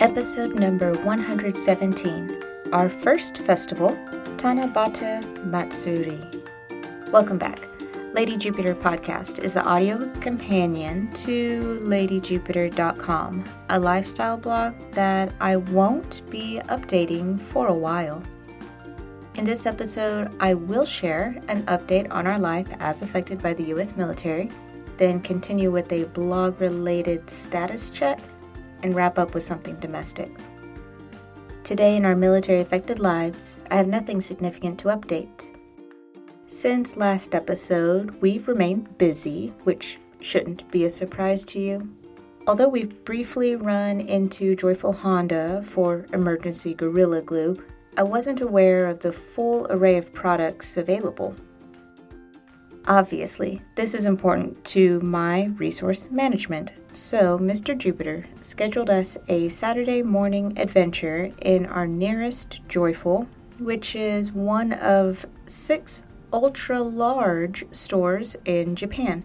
episode number 117, our first festival, Tanabata Matsuri. Welcome back. Lady Jupiter Podcast is the audio companion to LadyJupiter.com, a lifestyle blog that I won't be updating for a while. In this episode, I will share an update on our life as affected by the U.S. military, then continue with a blog-related status check, and wrap up with something domestic. Today in our military-affected lives, I have nothing significant to update. Since last episode, we've remained busy, which shouldn't be a surprise to you. Although we've briefly run into Joyful Honda for emergency Gorilla Glue, I wasn't aware of the full array of products available. Obviously, this is important to my resource management, so Mr. Jupiter scheduled us a Saturday morning adventure in our nearest Joyful, which is one of 6 ultra-large stores in Japan.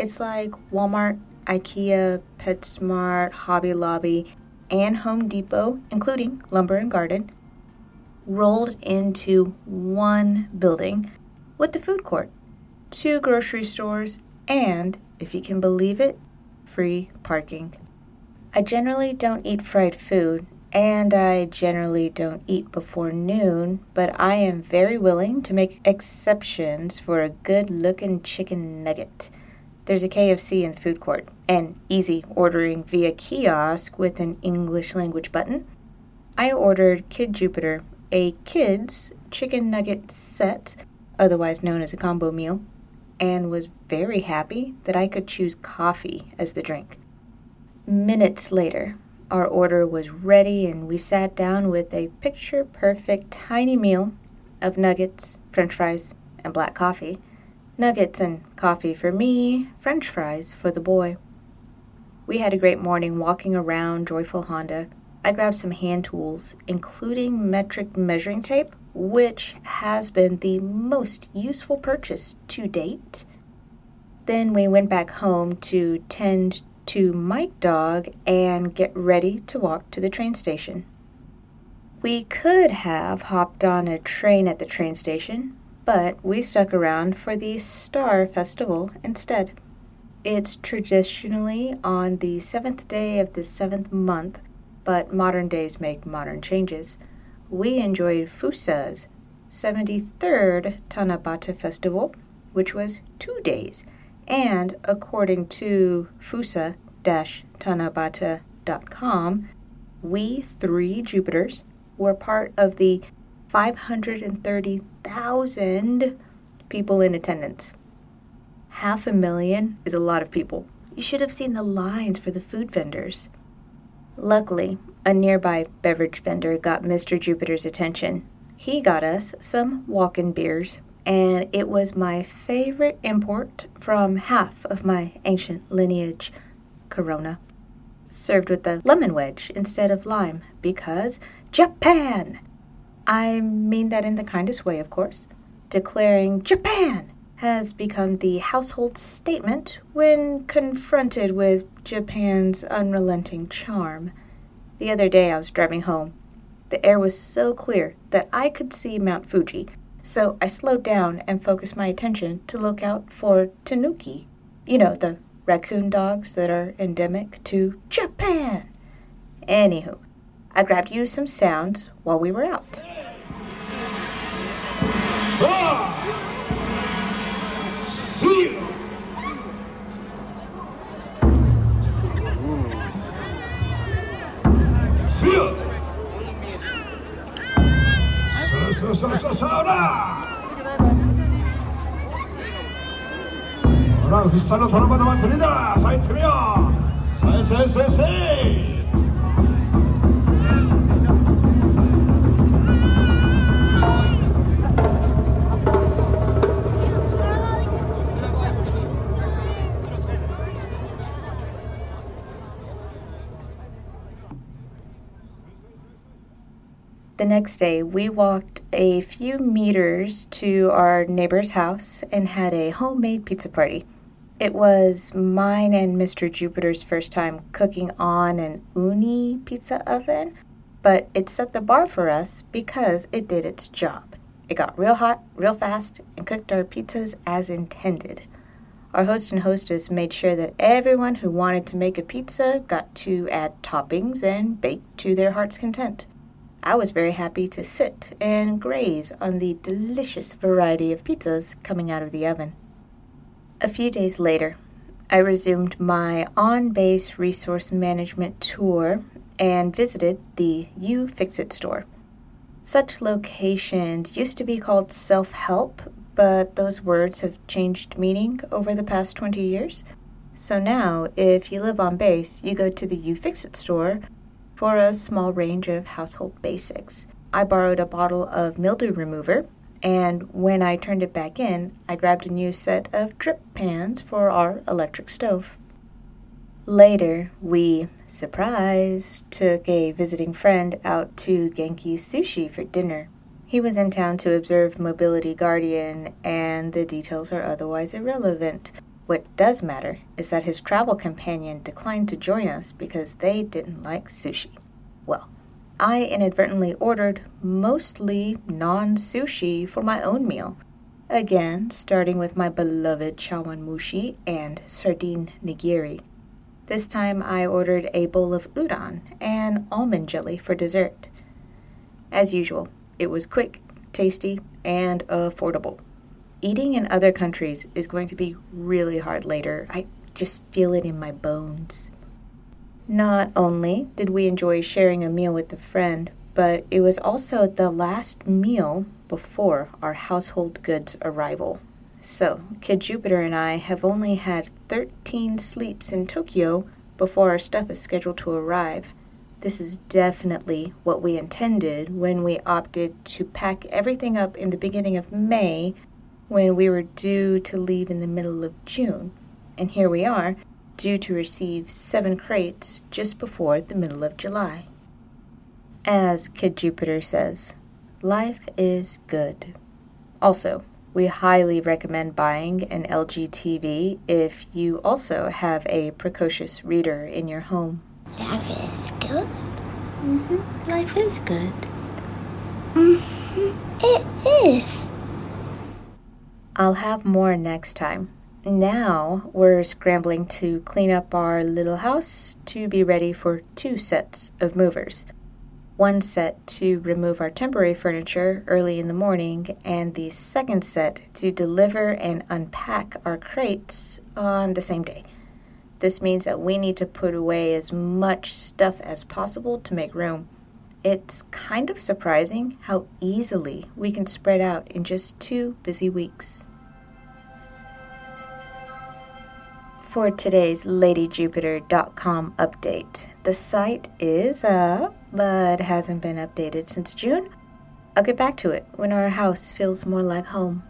It's like Walmart, IKEA, PetSmart, Hobby Lobby, and Home Depot, including Lumber and Garden, rolled into one building with the food court, 2 grocery stores, and, if you can believe it, free parking. I generally don't eat fried food, and I generally don't eat before noon, but I am very willing to make exceptions for a good-looking chicken nugget. There's a KFC in the food court, and easy ordering via kiosk with an English language button. I ordered Kid Jupiter, a kid's chicken nugget set, otherwise known as a combo meal, and was very happy that I could choose coffee as the drink. Minutes later, our order was ready, and we sat down with a picture-perfect tiny meal of nuggets, french fries, and black coffee. Nuggets and coffee for me, french fries for the boy. We had a great morning walking around Joyful Honda. I grabbed some hand tools, including metric measuring tape, which has been the most useful purchase to date. Then we went back home to tend to Mike Dog and get ready to walk to the train station. We could have hopped on a train at the train station, but we stuck around for the Star Festival instead. It's traditionally on the 7th day of the 7th month, but modern days make modern changes. We enjoyed Fussa's 73rd Tanabata Festival, which was 2 days, and according to Fussa-Tanabata.com, we 3 Jupiters were part of the 530,000 people in attendance. 500,000 is a lot of people. You should have seen the lines for the food vendors. Luckily, a nearby beverage vendor got Mr. Jupiter's attention. He got us some walk-in beers, and it was my favorite import from half of my ancient lineage, Corona, served with a lemon wedge instead of lime, because Japan! I mean that in the kindest way, of course. Declaring Japan has become the household statement when confronted with Japan's unrelenting charm. The other day I was driving home. The air was so clear that I could see Mount Fuji, so I slowed down and focused my attention to look out for tanuki. You know, the raccoon dogs that are endemic to Japan. Anywho, I grabbed you some sounds while we were out. The next day, we walked a few meters to our neighbor's house and had a homemade pizza party. It was mine and Mr. Jupiter's first time cooking on an Ooni pizza oven, but it set the bar for us because it did its job. It got real hot, real fast, and cooked our pizzas as intended. Our host and hostess made sure that everyone who wanted to make a pizza got to add toppings and bake to their heart's content. I was very happy to sit and graze on the delicious variety of pizzas coming out of the oven. A few days later, I resumed my on-base resource management tour and visited the You Fix It store. Such locations used to be called self-help, but those words have changed meaning over the past 20 years. So now, if you live on base, you go to the You Fix It store for a small range of household basics. I borrowed a bottle of mildew remover, and when I turned it back in, I grabbed a new set of drip pans for our electric stove. Later, we, surprise, took a visiting friend out to Genki Sushi for dinner. He was in town to observe Mobility Guardian, and the details are otherwise irrelevant. What does matter is that his travel companion declined to join us because they didn't like sushi. Well, I inadvertently ordered mostly non-sushi for my own meal. Again, starting with my beloved chawanmushi and sardine nigiri. This time I ordered a bowl of udon and almond jelly for dessert. As usual, it was quick, tasty, and affordable. Eating in other countries is going to be really hard later. I just feel it in my bones. Not only did we enjoy sharing a meal with a friend, but it was also the last meal before our household goods arrival. So, Kid Jupiter and I have only had 13 sleeps in Tokyo before our stuff is scheduled to arrive. This is definitely what we intended when we opted to pack everything up in the beginning of May when we were due to leave in the middle of June. And here we are, due to receive 7 crates just before the middle of July. As Kid Jupiter says, life is good. Also, we highly recommend buying an LG TV if you also have a precocious reader in your home. Life is good. Mm-hmm. Life is good. Mm-hmm. It is. I'll have more next time. Now we're scrambling to clean up our little house to be ready for 2 sets of movers. One set to remove our temporary furniture early in the morning, and the second set to deliver and unpack our crates on the same day. This means that we need to put away as much stuff as possible to make room. It's kind of surprising how easily we can spread out in just 2 busy weeks. For today's LadyJupiter.com update, the site is up, but hasn't been updated since June. I'll get back to it when our house feels more like home.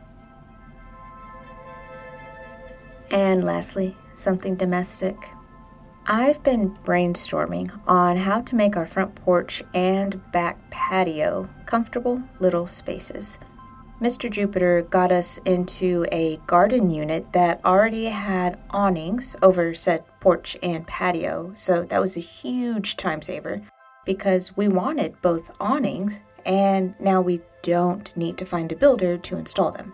And lastly, something domestic. I've been brainstorming on how to make our front porch and back patio comfortable little spaces. Mr. Jupiter got us into a garden unit that already had awnings over said porch and patio, so that was a huge time saver because we wanted both awnings and now we don't need to find a builder to install them.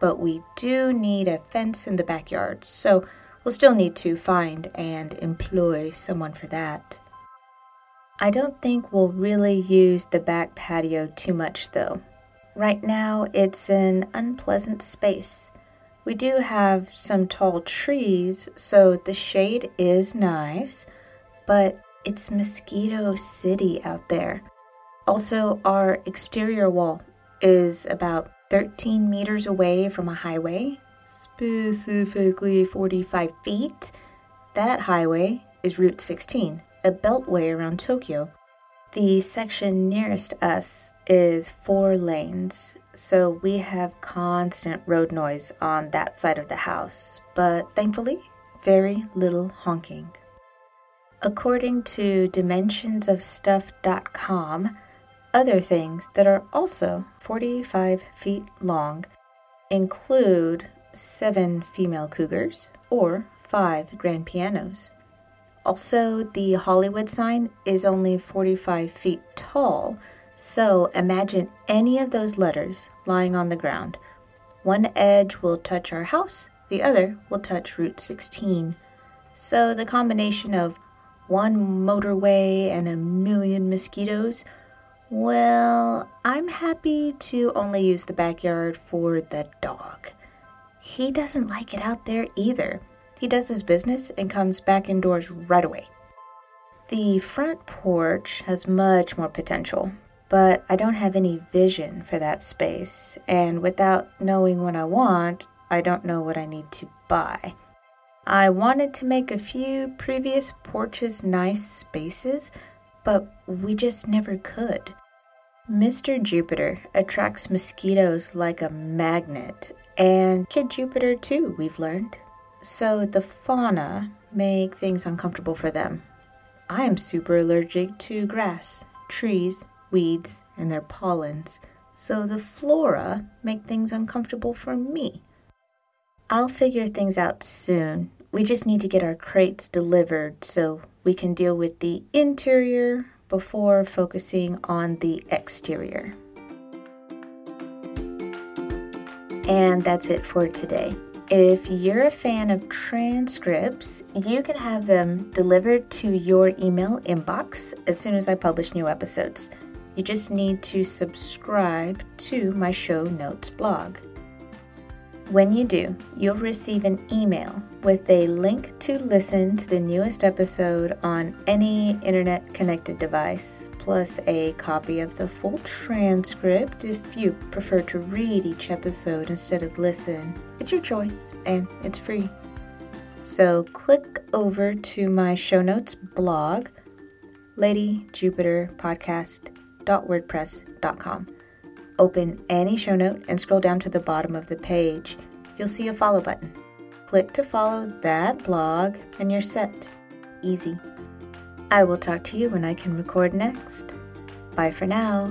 But we do need a fence in the backyard, so we'll still need to find and employ someone for that. I don't think we'll really use the back patio too much though. Right now, it's an unpleasant space. We do have some tall trees, so the shade is nice, but it's Mosquito City out there. Also, our exterior wall is about 13 meters away from a highway, specifically 45 feet. That highway is Route 16, a beltway around Tokyo. The section nearest us is 4 lanes, so we have constant road noise on that side of the house, but thankfully, very little honking. According to DimensionsOfStuff.com, other things that are also 45 feet long include 7 female cougars, or 5 grand pianos. Also, the Hollywood sign is only 45 feet tall, so imagine any of those letters lying on the ground. One edge will touch our house, the other will touch Route 16. So the combination of one motorway and a million mosquitoes, well, I'm happy to only use the backyard for the dog. He doesn't like it out there either. He does his business and comes back indoors right away. The front porch has much more potential, but I don't have any vision for that space, and without knowing what I want, I don't know what I need to buy. I wanted to make a few previous porches nice spaces, but we just never could. Mr. Jupiter attracts mosquitoes like a magnet, and Kid Jupiter too, we've learned. So the fauna make things uncomfortable for them. I am super allergic to grass, trees, weeds, and their pollens, so the flora make things uncomfortable for me. I'll figure things out soon. We just need to get our crates delivered so we can deal with the interior before focusing on the exterior. And that's it for today. If you're a fan of transcripts, you can have them delivered to your email inbox as soon as I publish new episodes. You just need to subscribe to my show notes blog. When you do, you'll receive an email with a link to listen to the newest episode on any internet-connected device, plus a copy of the full transcript if you prefer to read each episode instead of listen. It's your choice, and it's free. So click over to my show notes blog, LadyJupiterPodcast.wordpress.com. Open any show note and scroll down to the bottom of the page. You'll see a follow button. Click to follow that blog and you're set. Easy. I will talk to you when I can record next. Bye for now.